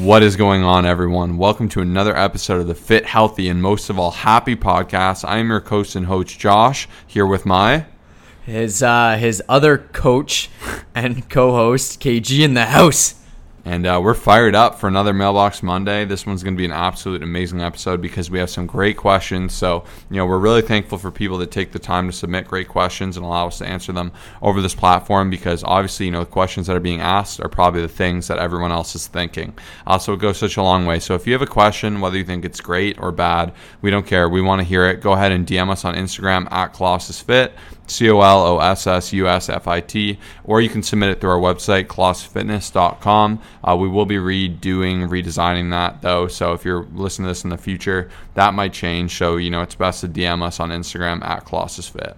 What is going on, everyone? Welcome to another episode of the Fit, Healthy, and Most of All Happy podcast. I am your coach and host, Josh, here with my... His other coach and co-host, KG, in the house. And we're fired up for another Mailbox Monday. This one's going to be an absolute amazing episode because we have some great questions. So, you know, we're really thankful for people that take the time to submit great questions and allow us to answer them over this platform because obviously, you know, the questions that are being asked are probably the things that everyone else is thinking. So it goes such a long way. So if you have a question, whether you think it's great or bad, we don't care. We want to hear it. Go ahead and DM us on Instagram at Colossus Fit. ColossusFit, or you can submit it through our website, ColossusFitness.com. We will be redesigning that though. So if you're listening to this in the future, that might change. So, you know, it's best to DM us on Instagram at ColossusFit.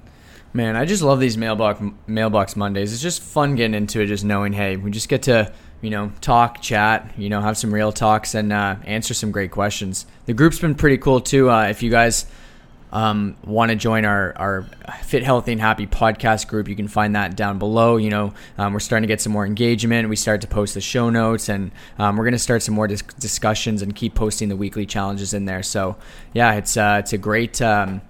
Man, I just love these Mailbox Mondays. It's just fun getting into it, just knowing, hey, we just get to, you know, talk, chat, you know, have some real talks and answer some great questions. The group's been pretty cool too. If you guys... want to join our Fit, Healthy, and Happy podcast group, you can find that down below. You know, we're starting to get some more engagement. We start to post the show notes, and we're going to start some more discussions and keep posting the weekly challenges in there. So, yeah, it's a great I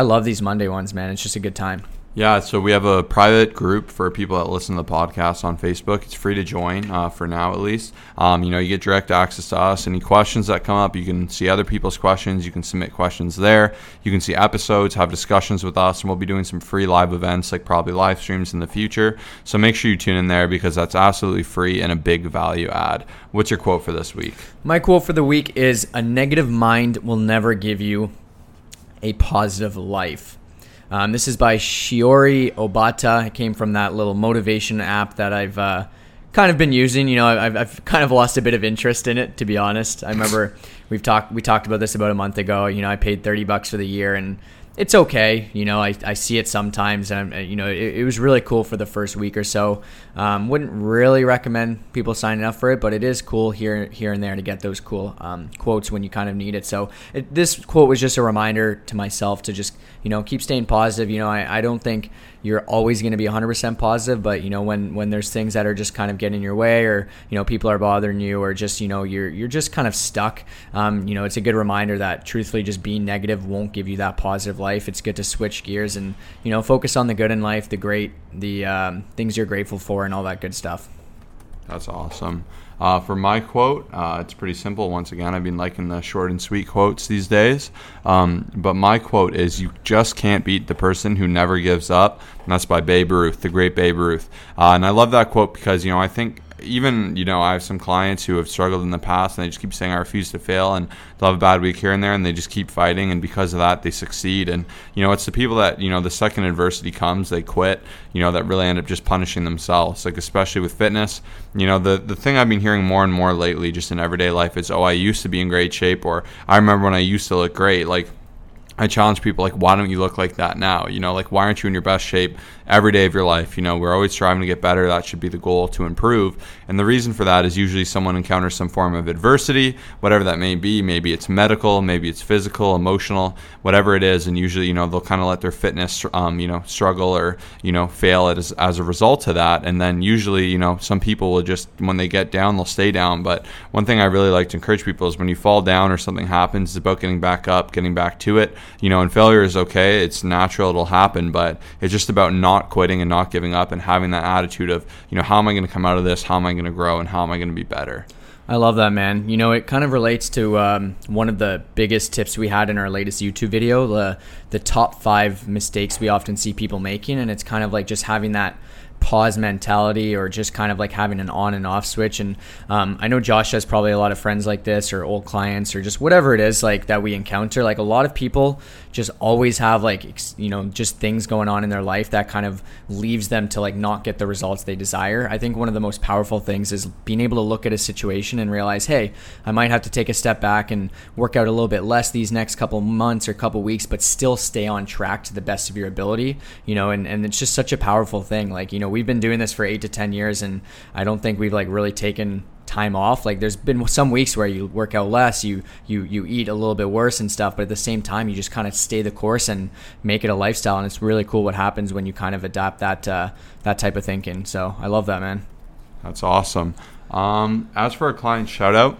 love these Monday ones, man. It's just a good time. Yeah, so we have a private group for people that listen to the podcast on Facebook. It's free to join for now, at least. You know, you get direct access to us. Any questions that come up, you can see other people's questions. You can submit questions there. You can see episodes, have discussions with us, and we'll be doing some free live events, like probably live streams in the future. So make sure you tune in there because that's absolutely free and a big value add. What's your quote for this week? My quote for the week is, "A negative mind will never give you a positive life." This is by Shiori Obata. It came from that little motivation app that I've kind of been using. You know, I've kind of lost a bit of interest in it, to be honest. I remember we talked about this about a month ago. You know, I paid $30 for the year, and it's okay. You know, I see it sometimes, and I'm, you know, it was really cool for the first week or so. Wouldn't really recommend people signing up for it, but it is cool here and there to get those cool quotes when you kind of need it. So this quote was just a reminder to myself to just, you know, keep staying positive. You know, I don't think you're always going to be 100% positive, but, you know, when there's things that are just kind of getting in your way, or, you know, people are bothering you, or just, you know, you're just kind of stuck. You know, it's a good reminder that truthfully just being negative won't give you that positive life. It's good to switch gears and, you know, focus on the good in life, the great, the things you're grateful for, and all that good stuff. That's awesome. For my quote, it's pretty simple. Once again, I've been liking the short and sweet quotes these days. But my quote is, "You just can't beat the person who never gives up." And that's by Babe Ruth, the great Babe Ruth. And I love that quote because, you know, I think even, you know, I have some clients who have struggled in the past and they just keep saying, "I refuse to fail," and they'll have a bad week here and there, and they just keep fighting, and because of that they succeed. And, you know, it's the people that, you know, the second adversity comes, they quit, you know, that really end up just punishing themselves. Like, especially with fitness, you know, the thing I've been hearing more and more lately just in everyday life is, "Oh, I used to be in great shape," or "I remember when I used to look great." Like, I challenge people, like, why don't you look like that now? You know, like, why aren't you in your best shape every day of your life? You know, we're always striving to get better. That should be the goal, to improve. And the reason for that is usually someone encounters some form of adversity, whatever that may be. Maybe it's medical, maybe it's physical, emotional, whatever it is. And usually, you know, they'll kind of let their fitness, you know, struggle or, you know, fail as a result of that. And then usually, you know, some people will just, when they get down, they'll stay down. But one thing I really like to encourage people is when you fall down or something happens, it's about getting back up, getting back to it. You know, and failure is okay. It's natural. It'll happen. But it's just about not quitting and not giving up and having that attitude of, you know, how am I going to come out of this? How am I going to grow? And how am I going to be better? I love that, man. You know, it kind of relates to one of the biggest tips we had in our latest YouTube video, the top 5 mistakes we often see people making. And it's kind of like just having that pause mentality, or just kind of like having an on and off switch. And I know Josh has probably a lot of friends like this, or old clients, or just whatever it is like that we encounter. Like, a lot of people just always have, like, you know, just things going on in their life that kind of leaves them to, like, not get the results they desire. I think one of the most powerful things is being able to look at a situation and realize, hey, I might have to take a step back and work out a little bit less these next couple months or couple weeks, but still stay on track to the best of your ability, you know, and it's just such a powerful thing. Like, you know, we've been doing this for 8 to 10 years, and I don't think we've, like, really taken time off. Like, there's been some weeks where you work out less, you eat a little bit worse and stuff, but at the same time, you just kind of stay the course and make it a lifestyle. And it's really cool what happens when you kind of adapt that type of thinking. So I love that, man. That's awesome. As for a client shout out,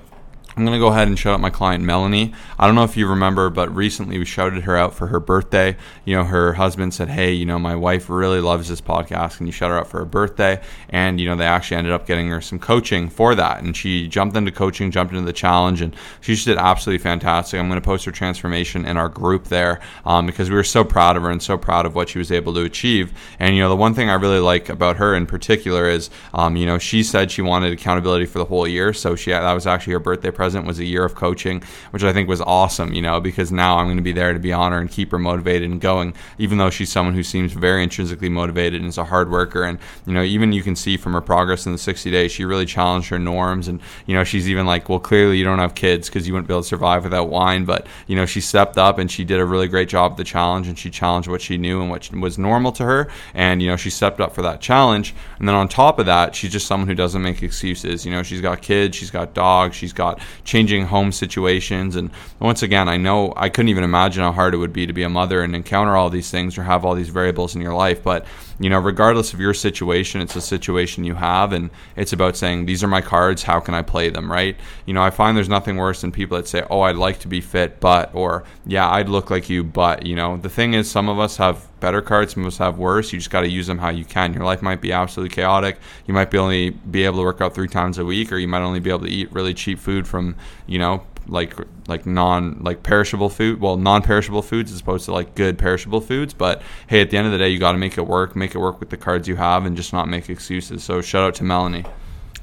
I'm going to go ahead and shout out my client, Melanie. I don't know if you remember, but recently we shouted her out for her birthday. You know, her husband said, hey, you know, my wife really loves this podcast. Can you shout her out for her birthday? And, you know, they actually ended up getting her some coaching for that. And she jumped into coaching, jumped into the challenge, and she just did absolutely fantastic. I'm going to post her transformation in our group there because we were so proud of her and so proud of what she was able to achieve. And, you know, the one thing I really like about her in particular is, you know, she said she wanted accountability for the whole year. So that was actually her birthday present was a year of coaching, which I think was awesome, you know, because now I'm going to be there to be on her and keep her motivated and going, even though she's someone who seems very intrinsically motivated and is a hard worker. And, you know, even you can see from her progress in the 60 days, she really challenged her norms. And, you know, she's even like, well, clearly you don't have kids because you wouldn't be able to survive without wine. But, you know, she stepped up and she did a really great job of the challenge, and she challenged what she knew and what was normal to her. And, you know, she stepped up for that challenge. And then on top of that, she's just someone who doesn't make excuses. You know, she's got kids, she's got dogs, she's got changing home situations. And once again, I know I couldn't even imagine how hard it would be to be a mother and encounter all these things or have all these variables in your life. But, you know, regardless of your situation, it's a situation you have, and it's about saying, these are my cards, how can I play them, right? You know, I find there's nothing worse than people that say, oh, I'd like to be fit, but, or yeah, I'd look like you, but, you know, the thing is, some of us have better cards, some of us have worse. You just got to use them how you can. Your life might be absolutely chaotic. You might only be able to work out 3 times a week, or you might only be able to eat really cheap food from, you know, non-perishable foods as opposed to like good perishable foods. But hey, at the end of the day, you got to make it work with the cards you have and just not make excuses. So shout out to Melanie.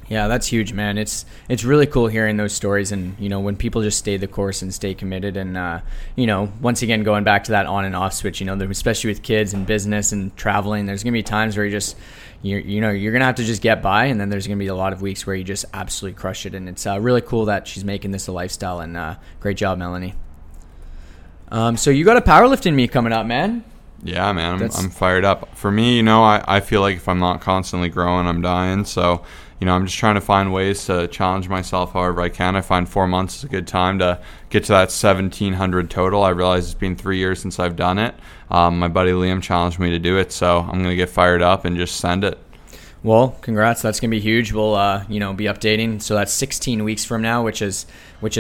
Yeah, that's huge, man. It's really cool hearing those stories, and, you know, when people just stay the course and stay committed, and you know, once again, going back to that on and off switch, you know, especially with kids and business and traveling, there's gonna be times where you're going to have to just get by, and then there's going to be a lot of weeks where you just absolutely crush it. And it's really cool that she's making this a lifestyle, and great job, Melanie. So you got a powerlifting meet coming up, man. Yeah, man. I'm fired up. For me, you know, I feel like if I'm not constantly growing, I'm dying. So, you know, I'm just trying to find ways to challenge myself however I can. I find 4 months is a good time to get to that 1,700 total. I realize it's been 3 years since I've done it. My buddy Liam challenged me to do it, so I'm going to get fired up and just send it. Well, congrats. That's going to be huge. We'll, you know, be updating. So that's 16 weeks from now, which is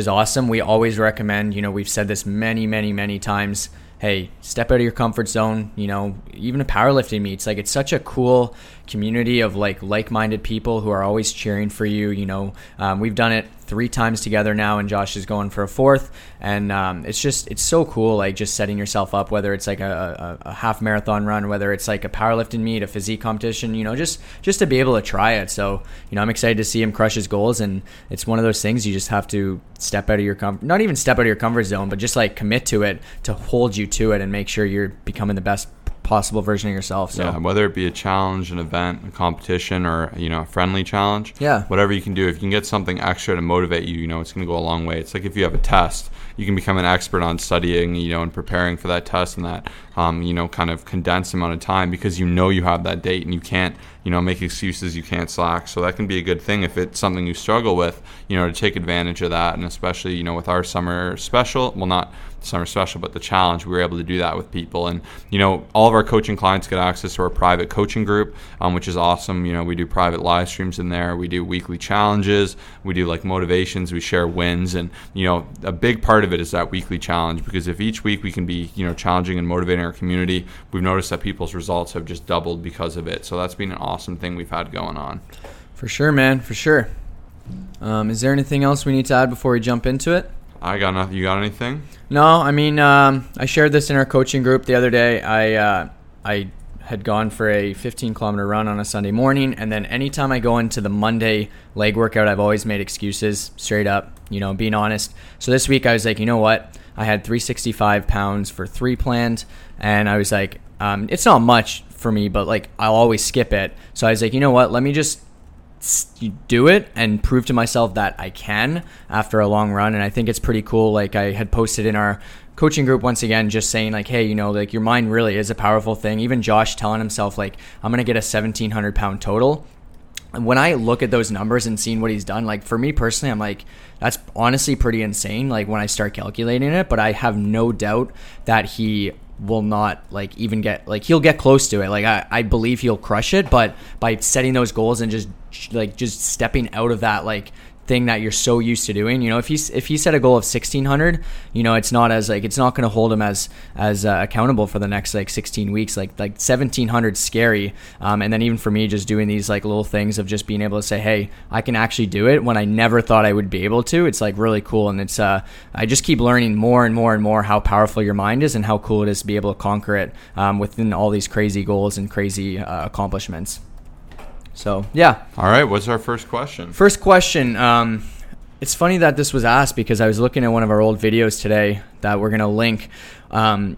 awesome. We always recommend, you know, we've said this many, many, many times, hey, step out of your comfort zone. You know, even a powerlifting meets, like, it's such a cool community of like-minded people who are always cheering for you. You know, we've done it 3 times together now, and Josh is going for a 4th. And it's so cool, like, just setting yourself up, whether it's like a half marathon run, whether it's like a powerlifting meet, a physique competition, you know, just to be able to try it. So, you know, I'm excited to see him crush his goals. And it's one of those things you just have to not even step out of your comfort zone, but just like commit to it, to hold you to it and make sure you're becoming the best possible version of yourself. So yeah, whether it be a challenge, an event, a competition, or, you know, a friendly challenge, yeah, whatever you can do, if you can get something extra to motivate you, you know, it's going to go a long way. It's like if you have a test, you can become an expert on studying, you know, and preparing for that test and that, you know, kind of condensed amount of time, because you know you have that date and you can't, you know, make excuses, you can't slack. So that can be a good thing if it's something you struggle with, you know, to take advantage of that. And especially, you know, with our summer special, well, not summer special, but the challenge, we were able to do that with people. And, you know, all of our coaching clients get access to our private coaching group, which is awesome. You know, we do private live streams in there, we do weekly challenges, we do like motivations, we share wins. And, you know, a big part of it is that weekly challenge, because if each week we can be, you know, challenging and motivating our community, we've noticed that people's results have just doubled because of it. So that's been an awesome thing we've had going on. For sure, man, for sure. Is there anything else we need to add before we jump into it? I got nothing. You got anything? No, I mean, I shared this in our coaching group the other day. I had gone for a 15-kilometer run on a Sunday morning, and then anytime I go into the Monday leg workout, I've always made excuses, straight up, you know, being honest. So this week I was like, you know what? I had 365 pounds for 3 planned, and I was like, it's not much for me, but like, I'll always skip it. So I was like, you know what? Let me just do it and prove to myself that I can after a long run. And I think it's pretty cool. Like, I had posted in our coaching group once again, just saying like, hey, you know, like, your mind really is a powerful thing. Even Josh telling himself like, I'm going to get a 1,700 pound total. And when I look at those numbers and seeing what he's done, like, for me personally, I'm like, that's honestly pretty insane, like, when I start calculating it. But I have no doubt that he will not like even get like he'll get close to it. Like I believe he'll crush it, but by setting those goals and just stepping out of that like thing that you're so used to doing, you know, if he set a goal of 1,600, you know, it's not as like, it's not going to hold him as accountable for the next like 16 weeks, like 1,700 scary. And then even for me, just doing these like little things of just being able to say, hey, I can actually do it when I never thought I would be able to. It's like really cool. And it's, I just keep learning more and more and more how powerful your mind is and how cool it is to be able to conquer it, within all these crazy goals and crazy, accomplishments. So, yeah. All right. What's our first question? First question. It's funny that this was asked because I was looking at one of our old videos today that we're going to link.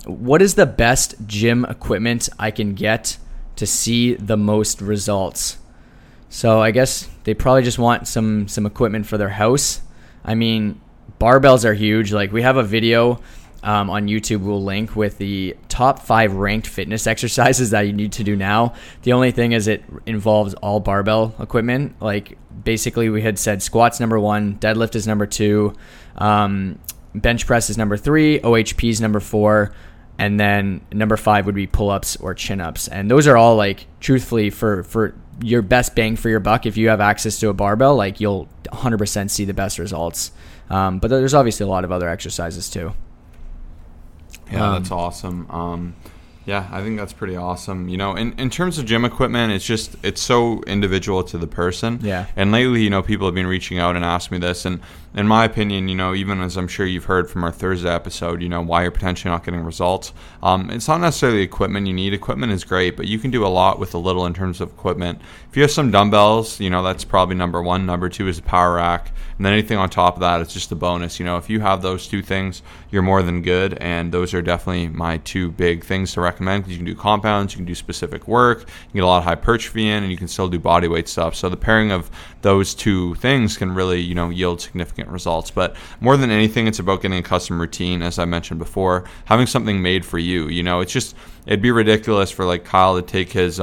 What is the best gym equipment I can get to see the most results? So I guess they probably just want some equipment for their house. I mean, barbells are huge. Like we have a video on YouTube we'll link with the top 5 ranked fitness exercises that you need to do now. The only thing is it involves all barbell equipment. Like basically we had said squats number 1, deadlift is number 2, bench press is number 3, OHP is number 4, and then number 5 would be pull-ups or chin-ups. And those are all like truthfully for your best bang for your buck. If you have access to a barbell, like you'll 100% see the best results. But there's obviously a lot of other exercises too. Yeah, that's awesome. Yeah, I think that's pretty awesome. You know, in terms of gym equipment, it's so individual to the person. Yeah. And lately, you know, people have been reaching out and asking me this. And in my opinion, you know, even as I'm sure you've heard from our Thursday episode, you know, why you're potentially not getting results. It's not necessarily equipment you need. Equipment is great, but you can do a lot with a little in terms of equipment. If you have some dumbbells, you know, that's probably number 1. Number 2 is the power rack. And then anything on top of that, it's just a bonus. You know, if you have those 2 things, you're more than good. And those are definitely my 2 big things to recommend, because you can do compounds, you can do specific work, you can get a lot of hypertrophy in, and you can still do bodyweight stuff. So the pairing of those 2 things can really, you know, yield significant results. But more than anything, it's about getting a custom routine, as I mentioned before, having something made for you. You know, it's just, it'd be ridiculous for like Kyle to take his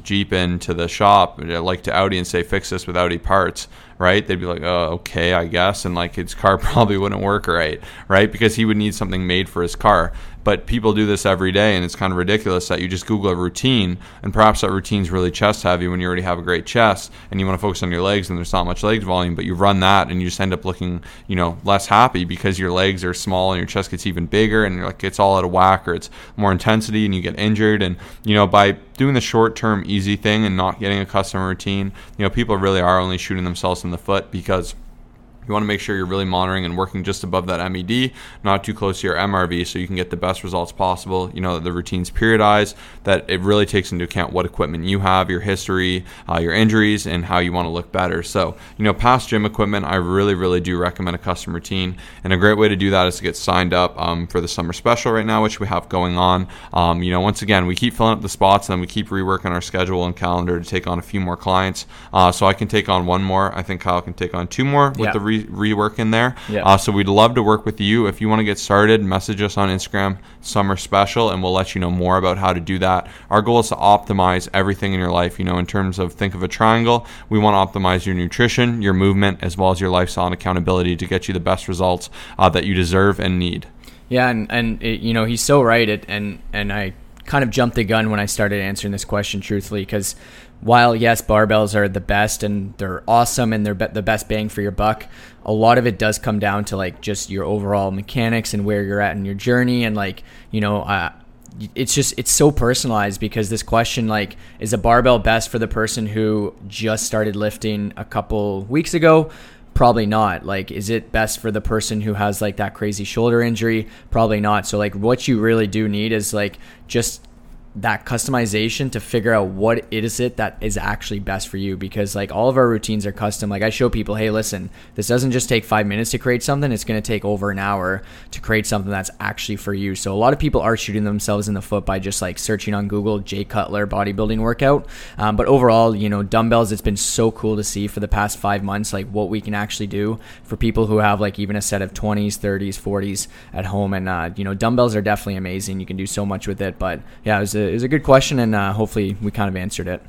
Jeep into the shop, like to Audi, and say, fix this with Audi parts, right? They'd be like, oh, okay, I guess. And like his car probably wouldn't work right? Because he would need something made for his car. But people do this every day, and it's kind of ridiculous that you just Google a routine, and perhaps that routine's really chest heavy when you already have a great chest and you want to focus on your legs and there's not much leg volume, but you run that and you just end up looking, you know, less happy because your legs are small and your chest gets even bigger and you're like, it's all out of whack, or it's more intensity and you get injured. And, you know, by doing the short-term easy thing and not getting a custom routine, you know, people really are only shooting themselves in the foot, because you want to make sure you're really monitoring and working just above that MED, not too close to your MRV, so you can get the best results possible. You know, that the routine's periodized, that it really takes into account what equipment you have, your history, your injuries, and how you want to look better. So, you know, past gym equipment, I really, really do recommend a custom routine. And a great way to do that is to get signed up for the summer special right now, which we have going on. You know, once again, we keep filling up the spots and we keep reworking our schedule and calendar to take on a few more clients. So I can take on 1 more. I think Kyle can take on 2 more with the rework in there. Yeah. So we'd love to work with you. If you want to get started, message us on Instagram, Summer Special, and we'll let you know more about how to do that. Our goal is to optimize everything in your life, you know, in terms of, think of a triangle. We want to optimize your nutrition, your movement, as well as your lifestyle and accountability to get you the best results that you deserve and need. Yeah, and it, you know, he's so right. And I kind of jumped the gun when I started answering this question truthfully, because while, yes, barbells are the best and they're awesome and they're the best bang for your buck, a lot of it does come down to like just your overall mechanics and where you're at in your journey. And like, you know, it's just, it's so personalized, because this question, like, is a barbell best for the person who just started lifting a couple weeks ago? Probably not. Like, is it best for the person who has like that crazy shoulder injury? Probably not. So like what you really do need is like just that customization to figure out what it is that is actually best for you, because like all of our routines are custom. Like I show people, hey, listen, this doesn't just take 5 minutes to create something. It's going to take over an hour to create something that's actually for you. So a lot of people are shooting themselves in the foot by just like searching on Google, J. Cutler bodybuilding workout. But overall, you know, dumbbells, it's been so cool to see for the past 5 months, like what we can actually do for people who have like even a set of 20s, 30s, 40s at home. And, you know, dumbbells are definitely amazing. You can do so much with it, but yeah, it was a good question, and hopefully we kind of answered it.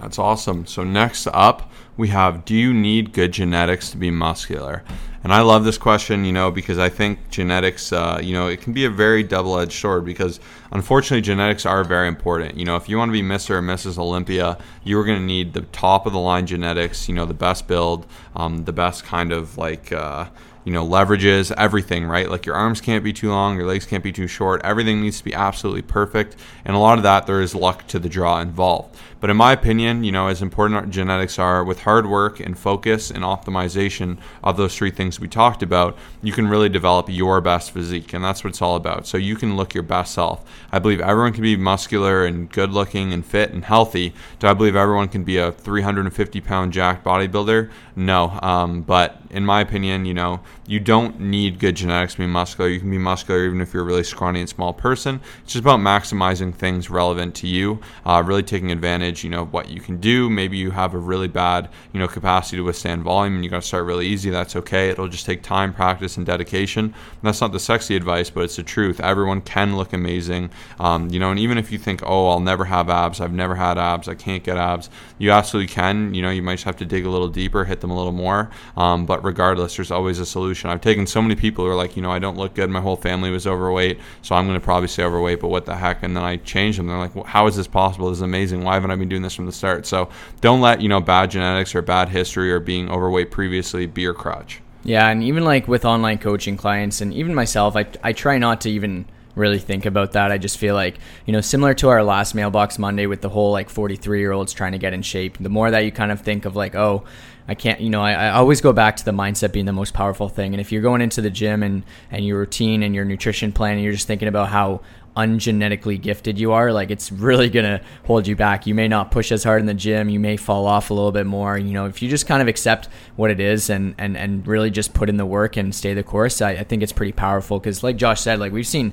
That's awesome. So next up, we have, do you need good genetics to be muscular? And I love this question, because I think genetics, it can be a very double-edged sword, because unfortunately genetics are very important. If you want to be Mr. or Mrs. Olympia, you're going to need the top-of-the-line genetics, the best build, the best kind of leverages, everything, right? Like your arms can't be too long, your legs can't be too short. Everything needs to be absolutely perfect. And a lot of that, there is luck to the draw involved. But in my opinion, as important our genetics are, with hard work and focus and optimization of those three things we talked about, you can really develop your best physique. And that's what it's all about. So you can look your best self. I believe everyone can be muscular and good looking and fit and healthy. Do I believe everyone can be a 350-pound jacked bodybuilder? No. But in my opinion, you don't need good genetics to be muscular. You can be muscular even if you're a really scrawny and small person. It's just about maximizing things relevant to you, really taking advantage, of what you can do. Maybe you have a really bad, capacity to withstand volume and you got to start really easy. That's okay. It'll just take time, practice, and dedication. And that's not the sexy advice, but it's the truth. Everyone can look amazing, and even if you think, I'll never have abs, I've never had abs, I can't get abs, you absolutely can. You might just have to dig a little deeper, hit them a little more. But regardless, there's always a solution. I've taken so many people who are like, I don't look good. My whole family was overweight, so I'm going to probably stay overweight, but what the heck? And then I changed them. They're like, well, how is this possible? This is amazing. Why haven't I been doing this from the start? So don't let, bad genetics or bad history or being overweight previously be your crutch. Yeah. And even like with online coaching clients and even myself, I try not to even really think about that. I just feel like, similar to our last Mailbox Monday with the whole 43-year-olds trying to get in shape, the more that you kind of think of I can't, I always go back to the mindset being the most powerful thing. And if you're going into the gym and your routine and your nutrition plan, and you're just thinking about how ungenetically gifted you are, it's really going to hold you back. You may not push as hard in the gym. You may fall off a little bit more. If you just kind of accept what it is and really just put in the work and stay the course, I think it's pretty powerful. Because like Josh said, we've seen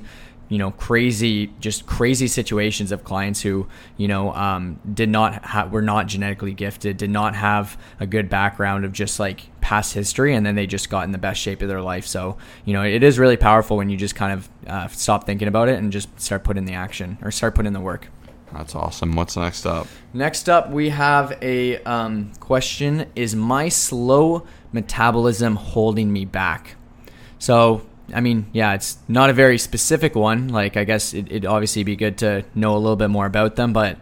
crazy situations of clients who, were not genetically gifted, did not have a good background of just past history. And then they just got in the best shape of their life. So, it is really powerful when you just kind of stop thinking about it and just start putting the action or start putting the work. That's awesome. What's next up? Next up, we have a question. Is my slow metabolism holding me back? So, it's not a very specific one. I guess it'd obviously be good to know a little bit more about them. But,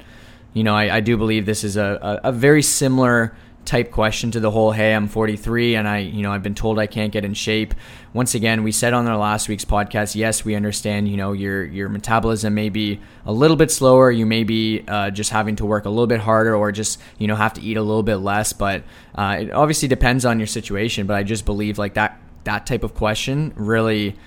I do believe this is a very similar type question to the whole, hey, I'm 43 and I've been told I can't get in shape. Once again, we said on our last week's podcast, yes, we understand, your metabolism may be a little bit slower. You may be just having to work a little bit harder or just, have to eat a little bit less. But it obviously depends on your situation. But I just believe that type of question really,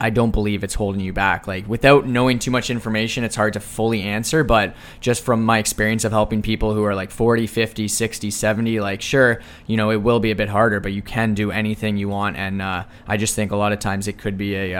I don't believe it's holding you back. Without knowing too much information, it's hard to fully answer. But just from my experience of helping people who are 40, 50, 60, 70, sure, it will be a bit harder, but you can do anything you want. And I just think a lot of times it could be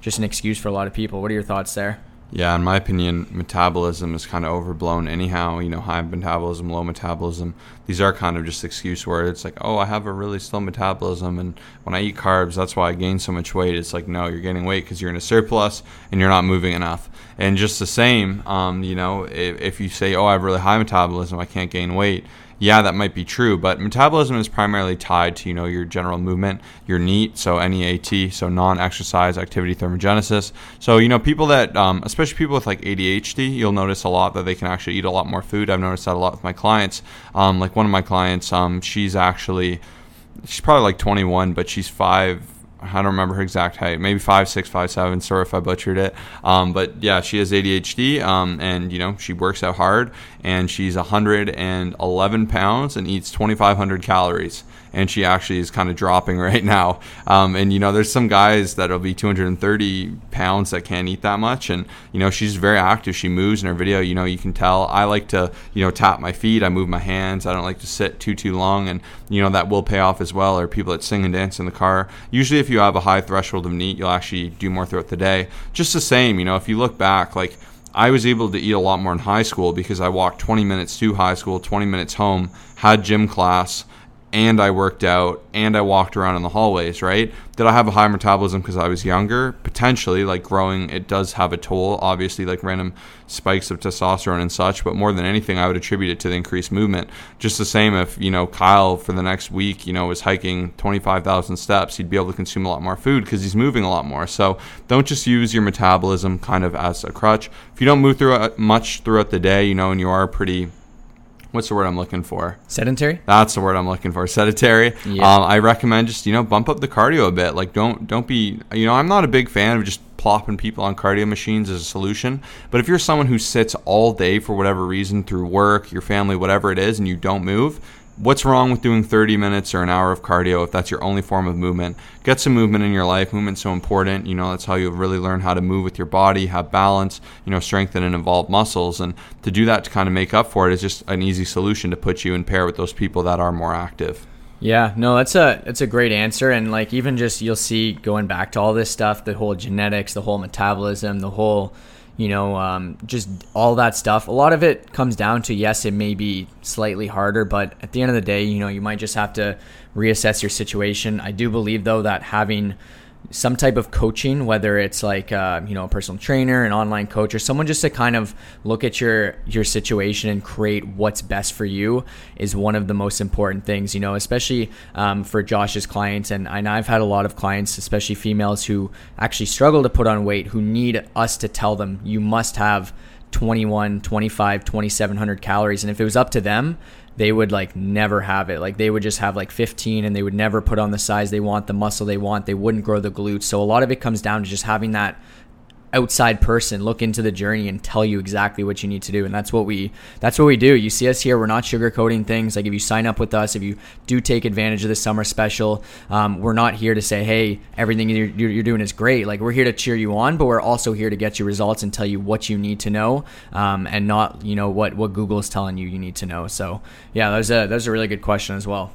just an excuse for a lot of people. What are your thoughts there? Yeah, in my opinion, metabolism is kind of overblown anyhow. High metabolism, low metabolism. These are kind of just excuse words. I have a really slow metabolism, and when I eat carbs, that's why I gain so much weight. It's no, you're gaining weight because you're in a surplus and you're not moving enough. And just the same, if you say, I have really high metabolism, I can't gain weight. Yeah, that might be true, but metabolism is primarily tied to, your general movement, your NEAT, so NEAT, so non-exercise activity thermogenesis. So, people that, especially people with ADHD, you'll notice a lot that they can actually eat a lot more food. I've noticed that a lot with my clients. One of my clients, she's probably 21, but she's 5. I don't remember her exact height, maybe 5'6", 5'7", sorry if I butchered it. But yeah, she has ADHD and, she works out hard and she's 111 pounds and eats 2,500 calories. And she actually is kind of dropping right now. There's some guys that'll be 230 pounds that can't eat that much. And, she's very active. She moves in her video. You can tell I like to, tap my feet. I move my hands. I don't like to sit too long. And, that will pay off as well. Or people that sing and dance in the car. Usually if you have a high threshold of NEAT, you'll actually do more throughout the day. Just the same, if you look back, I was able to eat a lot more in high school because I walked 20 minutes to high school, 20 minutes home, had gym class, and I worked out and I walked around in the hallways, right? Did I have a high metabolism because I was younger? Potentially, like growing, it does have a toll, obviously, like random spikes of testosterone and such. But more than anything, I would attribute it to the increased movement. Just the same if, you know, Kyle for the next week, you know, was hiking 25,000 steps, he'd be able to consume a lot more food because he's moving a lot more. So don't just use your metabolism kind of as a crutch. If you don't move much throughout the day, you know, and you are pretty... What's the word I'm looking for? Sedentary? That's the word I'm looking for. Sedentary. Yeah. I recommend just, you know, bump up the cardio a bit. Like don't be, you know, I'm not a big fan of just plopping people on cardio machines as a solution. But if you're someone who sits all day for whatever reason through work, your family, whatever it is, and you don't move, what's wrong with doing 30 minutes or an hour of cardio if that's your only form of movement? Get some movement in your life. Movement's so important. You know, that's how you really learn how to move with your body, have balance, you know, strengthen and involve muscles. And to do that, to kind of make up for it, is just an easy solution to put you in pair with those people that are more active. Yeah, no, that's a great answer. And like, even just, you'll see going back to all this stuff, the whole genetics, the whole metabolism, the whole, you know, just all that stuff. A lot of it comes down to, yes, it may be slightly harder, but at the end of the day, you know, you might just have to reassess your situation. I do believe, though, that having some type of coaching, whether it's like, you know, a personal trainer, an online coach, or someone just to kind of look at your situation and create what's best for you, is one of the most important things, you know, especially for Josh's clients. And I've had a lot of clients, especially females, who actually struggle to put on weight, who need us to tell them, you must have 21, 25, 2,700 calories. And if it was up to them, they would like never have it. Like they would just have like 15 and they would never put on the size they want, the muscle they want. They wouldn't grow the glutes. So a lot of it comes down to just having that outside person look into the journey and tell you exactly what you need to do. And that's what we do. You see us here. We're not sugarcoating things. Like if you sign up with us, if you do take advantage of the summer special, we're not here to say, hey, everything you're doing is great. Like we're here to cheer you on, but we're also here to get you results and tell you what you need to know, and not, you know, what Google is telling you need to know. So yeah, that was a really good question as well.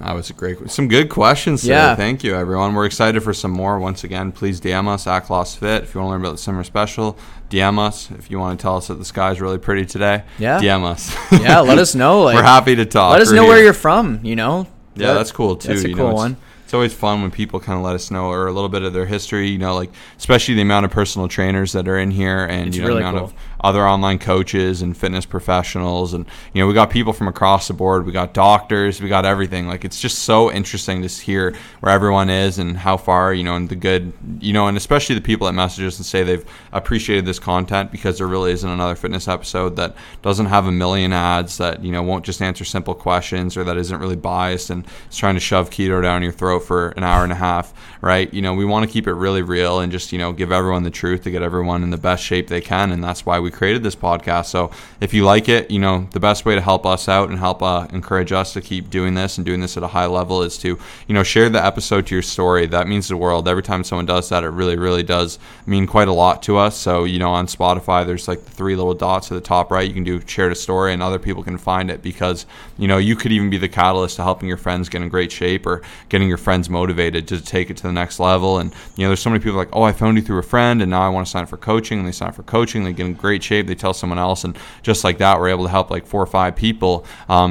That was a great, some good questions today. Yeah. Thank you, everyone. We're excited for some more. Once again, please DM us at Colossus Fit. If you want to learn about the summer special, DM us. If you want to tell us that the sky's really pretty today, yeah, DM us. Yeah, let us know. Like, we're happy to talk. Let us know where you're from, you know. Yeah, that's cool, too. That's a cool one. It's always fun when people kind of let us know, or a little bit of their history, you know, like especially the amount of personal trainers that are in here, and it's, you know, really the amount of other online coaches and fitness professionals. And, you know, we got people from across the board. We got doctors. We got everything. Like, it's just so interesting to hear where everyone is and how far, you know, and the good, you know, and especially the people that message us and say they've appreciated this content, because there really isn't another fitness episode that doesn't have a million ads, that, you know, won't just answer simple questions, or that isn't really biased and is trying to shove keto down your throat for an hour and a half, right? You know, we want to keep it really real and just, you know, give everyone the truth to get everyone in the best shape they can. And that's why we created this podcast. So if you like it, you know, the best way to help us out and help encourage us to keep doing this at a high level is to, you know, share the episode to your story. That means the world. Every time someone does that, it really, really does mean quite a lot to us. So, you know, on Spotify, there's like the 3 little dots at the top right. You can do share a story and other people can find it, because, you know, you could even be the catalyst to helping your friends get in great shape, or getting your friends motivated to take it to the next level. And, you know, there's so many people like, oh, I found you through a friend and now I want to sign up for coaching, and they sign up for coaching, they get in great shape, they tell someone else, and just like that, we're able to help like 4 or 5 people.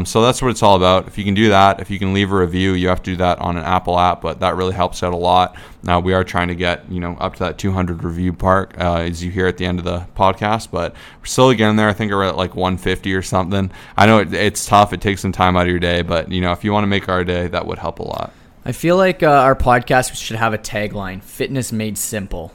So that's what it's all about. If you can do that, if you can leave a review, you have to do that on an Apple app, but that really helps out a lot. Now, we are trying to get, you know, up to that 200 review part, as you hear at the end of the podcast, but we're still getting there. I think we're at like 150 or something. I know it's tough. It takes some time out of your day, but, you know, if you want to make our day, that would help a lot. I feel like our podcast should have a tagline, fitness made simple.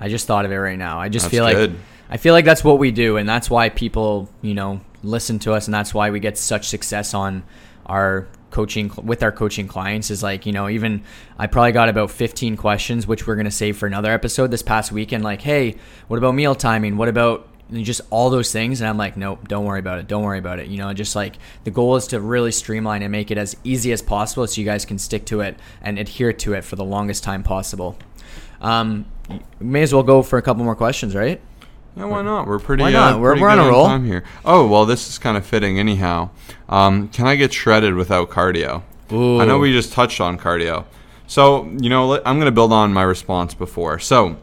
I just thought of it right now. I just feel like, I feel like that's what we do, and that's why people, you know, listen to us, and that's why we get such success on our coaching, with our coaching clients, is like, you know, even I probably got about 15 questions, which we're going to save for another episode this past weekend. Like, hey, what about meal timing? What about just all those things? And I'm like, nope, don't worry about it. Don't worry about it. You know, just like the goal is to really streamline and make it as easy as possible so you guys can stick to it and adhere to it for the longest time possible. May as well go for a couple more questions, right? Yeah, why not? Why not? We're on a roll. Time here. Oh, well, this is kind of fitting anyhow. Can I get shredded without cardio? Ooh. I know we just touched on cardio. So, you know, I'm going to build on my response before. So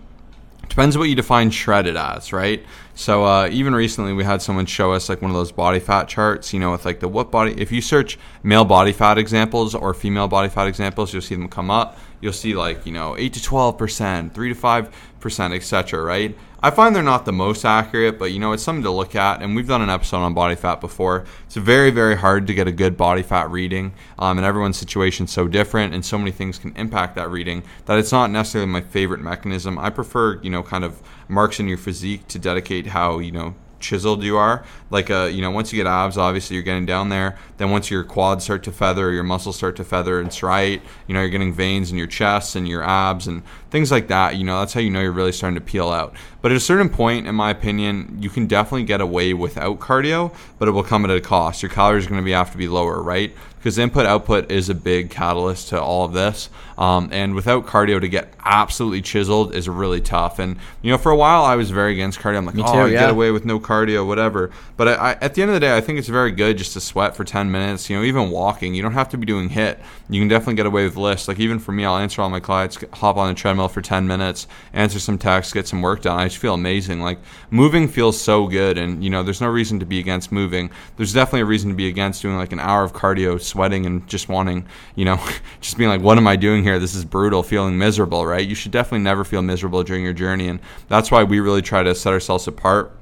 Depends what you define shredded as, right? So even recently we had someone show us like one of those body fat charts, you know, with like the what body, if you search male body fat examples or female body fat examples, you'll see them come up. You'll see like, you know, 8 to 12%, 3 to 5%, etc., right? I find they're not the most accurate, but you know, it's something to look at. And we've done an episode on body fat before. It's very, very hard to get a good body fat reading. And everyone's situation's so different and so many things can impact that reading that it's not necessarily my favorite mechanism. I prefer, you know, kind of marks in your physique to dedicate how, you know, chiseled you are. Like, you know, once you get abs, obviously you're getting down there. Then once your quads start to feather, or your muscles start to feather and striate, you know, you're getting veins in your chest and your abs and things like that. You know, that's how you know you're really starting to peel out. But at a certain point, in my opinion, you can definitely get away without cardio, but it will come at a cost. Your calories are going to have to be lower, right? Because input-output is a big catalyst to all of this. And without cardio to get absolutely chiseled is really tough. And, you know, for a while I was very against cardio. I'm like, get away with no cardio, whatever. But I, at the end of the day, I think it's very good just to sweat for 10 minutes. You know, even walking, you don't have to be doing HIIT. You can definitely get away with lifts. Like even for me, I'll answer all my clients, hop on a treadmill for 10 minutes, answer some texts, get some work done. I just feel amazing. Like moving feels so good. And, you know, there's no reason to be against moving. There's definitely a reason to be against doing like an hour of cardio, sweating and just wanting, you know, just being like, what am I doing here? This is brutal, feeling miserable, right? You should definitely never feel miserable during your journey. And that's why we really try to set ourselves apart.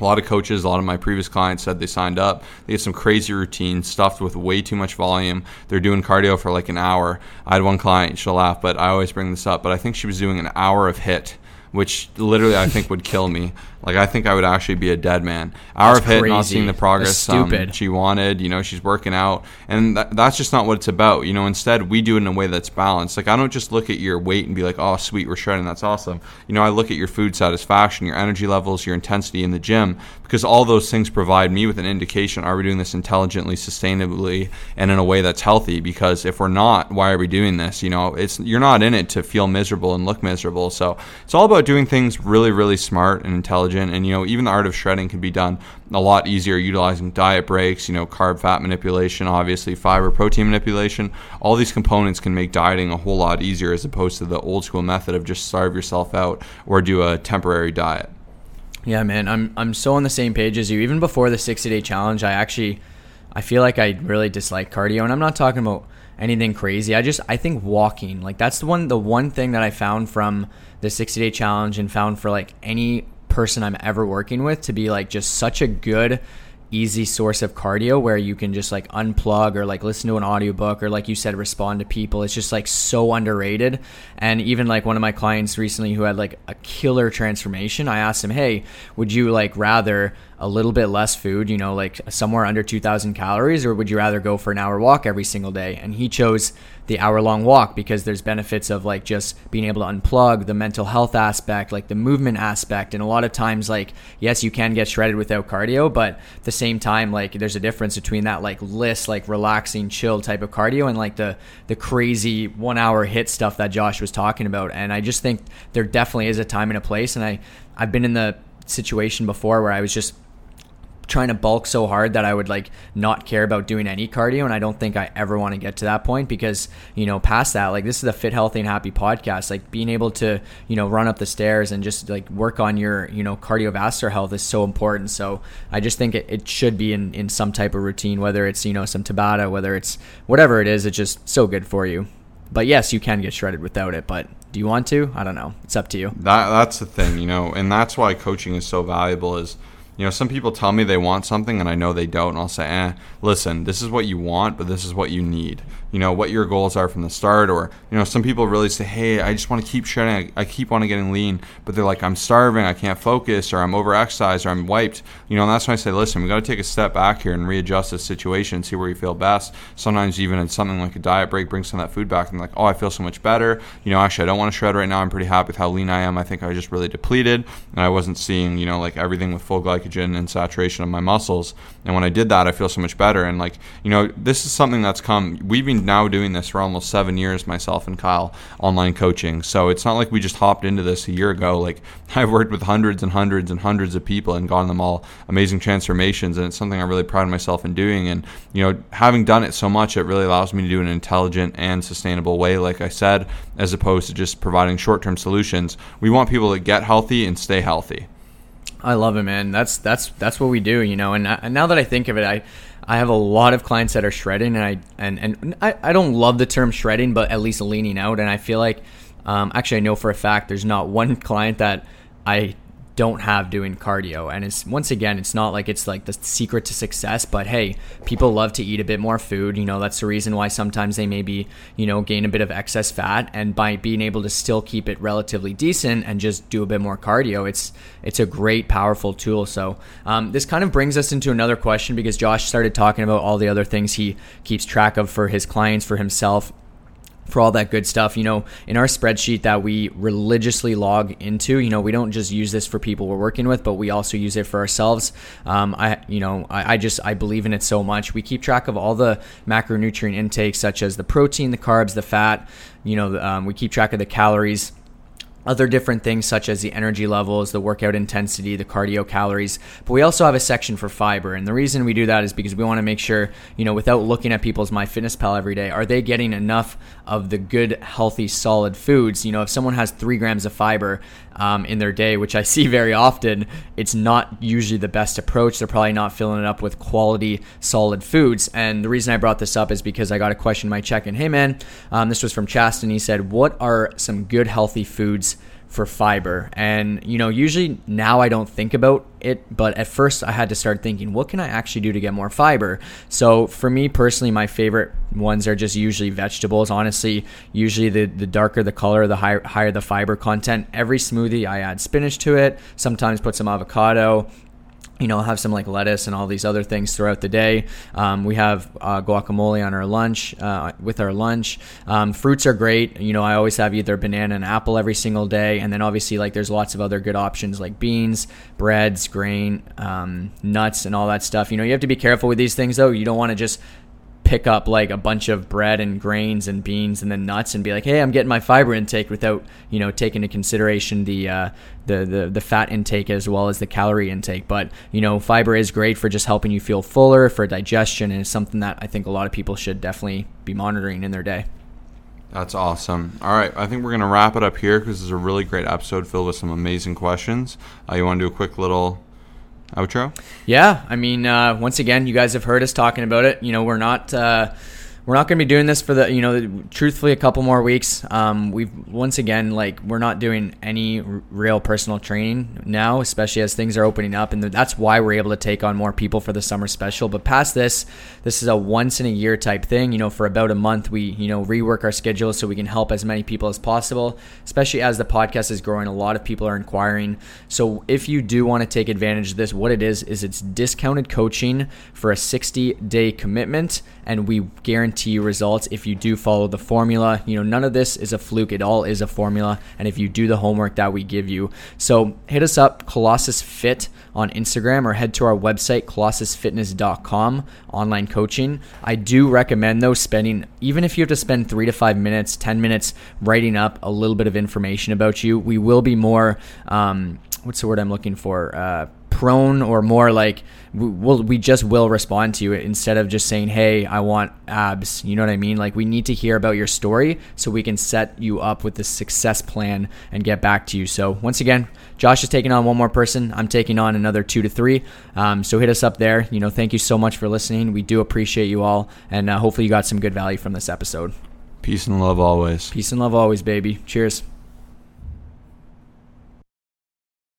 A lot of coaches, a lot of my previous clients said they signed up. They had some crazy routine stuffed with way too much volume. They're doing cardio for like an hour. I had one client, she'll laugh, but I always bring this up, but I think she was doing an hour of HIIT, which literally I think would kill me. Like I think I would actually be a dead man. Hour of HIIT, not seeing the progress she wanted. You know, she's working out, and that's just not what it's about. You know, instead we do it in a way that's balanced. Like I don't just look at your weight and be like, oh sweet, we're shredding, that's awesome. You know, I look at your food satisfaction, your energy levels, your intensity in the gym, because all those things provide me with an indication: are we doing this intelligently, sustainably, and in a way that's healthy? Because if we're not, why are we doing this? You know, it's you're not in it to feel miserable and look miserable. So it's all about doing things really, really smart and intelligent. And, you know, even the art of shredding can be done a lot easier utilizing diet breaks, you know, carb fat manipulation, obviously fiber protein manipulation. All these components can make dieting a whole lot easier as opposed to the old school method of just starve yourself out or do a temporary diet. Yeah, man, I'm so on the same page as you. Even before the 60-day challenge, I feel like I really dislike cardio, and I'm not talking about anything crazy. I think walking, like that's the one thing that I found from the 60-day challenge and found for like any person I'm ever working with to be like just such a good, easy source of cardio where you can just like unplug or like listen to an audiobook or like you said, respond to people. It's just like so underrated. And even like one of my clients recently who had like a killer transformation, I asked him, hey, would you like rather a little bit less food, you know, like somewhere under 2,000 calories, or would you rather go for an hour walk every single day? And he chose the hour-long walk because there's benefits of like just being able to unplug, the mental health aspect, like the movement aspect. And a lot of times, like, yes, you can get shredded without cardio, but at the same time, like there's a difference between that like list, like relaxing, chill type of cardio and like the crazy 1 hour HIIT stuff that Josh was talking about. And I just think there definitely is a time and a place. And I've been in the situation before where I was just trying to bulk so hard that I would like not care about doing any cardio. And I don't think I ever want to get to that point because, you know, past that, like this is the Fit, Healthy, and Happy podcast, like being able to, you know, run up the stairs and just like work on your, you know, cardiovascular health is so important. So I just think it should be in some type of routine, whether it's, you know, some Tabata, whether it's whatever it is, it's just so good for you. But yes, you can get shredded without it, but do you want to? I don't know. It's up to you. That's the thing, you know, and that's why coaching is so valuable is, you know, some people tell me they want something and I know they don't, and I'll say, listen, this is what you want, but this is what you need. You know, what your goals are from the start. Or, you know, some people really say, hey, I just want to keep shredding. I keep on getting lean, but they're like, I'm starving, I can't focus, or I'm overexercised, or I'm wiped. You know, and that's when I say, listen, we got to take a step back here and readjust the situation, see where you feel best. Sometimes even in something like a diet break, bring some of that food back and like, oh, I feel so much better. You know, actually, I don't want to shred right now. I'm pretty happy with how lean I am. I think I was just really depleted and I wasn't seeing, you know, like everything with full glycogen glycogen and saturation of my muscles. And when I did that, I feel so much better. And like, you know, this is something that's come, we've been now doing this for almost 7 years, myself and Kyle, online coaching. So it's not like we just hopped into this a year ago. Like, I've worked with hundreds and hundreds and hundreds of people and gotten them all amazing transformations. And it's something I really pride myself in doing. And, you know, having done it so much, it really allows me to do it in an intelligent and sustainable way, like I said, as opposed to just providing short-term solutions. We want people to get healthy and stay healthy. I love it, man. That's what we do, you know. And now that I think of it, I have a lot of clients that are shredding, and I don't love the term shredding, but at least leaning out. And I feel like, actually, I know for a fact there's not one client that I don't have doing cardio. And it's, once again, it's not like it's like the secret to success, but hey, people love to eat a bit more food. You know, that's the reason why sometimes they maybe, you know, gain a bit of excess fat, and by being able to still keep it relatively decent and just do a bit more cardio, it's a great, powerful tool. So this kind of brings us into another question, because Josh started talking about all the other things he keeps track of for his clients, for himself, for all that good stuff. You know, in our spreadsheet that we religiously log into, you know, we don't just use this for people we're working with, but we also use it for ourselves. I believe in it so much. We keep track of all the macronutrient intakes, such as the protein, the carbs, the fat, you know, we keep track of the calories, other different things such as the energy levels, the workout intensity, the cardio calories. But we also have a section for fiber. And the reason we do that is because we want to make sure, you know, without looking at people's MyFitnessPal every day, are they getting enough of the good, healthy, solid foods? You know, if someone has 3 grams of fiber in their day, which I see very often, it's not usually the best approach. They're probably not filling it up with quality, solid foods. And the reason I brought this up is because I got a question in my check-in. Hey, man, this was from Chastin. He said, what are some good, healthy foods for fiber? And, you know, usually now I don't think about it, but at first I had to start thinking, what can I actually do to get more fiber? So for me personally, my favorite ones are just usually vegetables. Honestly, usually the darker the color, the higher the fiber content. Every smoothie, I add spinach to it, sometimes put some avocado, you know, have some like lettuce and all these other things throughout the day. We have guacamole on our lunch, with our lunch. Fruits are great. You know, I always have either banana and apple every single day. And then obviously, like, there's lots of other good options like beans, breads, grain, nuts, and all that stuff. You know, you have to be careful with these things though. You don't want to just pick up like a bunch of bread and grains and beans and then nuts and be like, hey, I'm getting my fiber intake, without, you know, taking into consideration the fat intake as well as the calorie intake. But, you know, fiber is great for just helping you feel fuller, for digestion, and it's something that I think a lot of people should definitely be monitoring in their day. That's awesome. All right, I think we're going to wrap it up here, because this is a really great episode filled with some amazing questions. You want to do a quick little outro? Yeah, I mean, once again, you guys have heard us talking about it. You know, we're not going to be doing this for the, you know, truthfully, a couple more weeks. We've, once again, like, we're not doing any real personal training now, especially as things are opening up, and that's why we're able to take on more people for the summer special. But past this is a once in a year type thing. You know, for about a month, we, you know, rework our schedule so we can help as many people as possible, especially as the podcast is growing. A lot of people are inquiring. So if you do want to take advantage of this, what it is it's discounted coaching for a 60-day commitment, and we guarantee you results if you do follow the formula. You know, none of this is a fluke. It all is a formula, and if you do the homework that we give you. So hit us up, Colossus Fit on Instagram, or head to our website, ColossusFitness.com, online coaching. I do recommend though spending, even if you have to spend 3 to 5 minutes, 10 minutes writing up a little bit of information about you. We will be more, what's the word I'm looking for? Prone, or more like we will respond to you, instead of just saying, hey, I want abs. You know what I mean? Like, we need to hear about your story so we can set you up with the success plan and get back to you. So once again, Josh is taking on one more person. I'm taking on another 2 to 3. So hit us up there. You know, thank you so much for listening. We do appreciate you all. And hopefully you got some good value from this episode. Peace and love always. Peace and love always, baby. Cheers.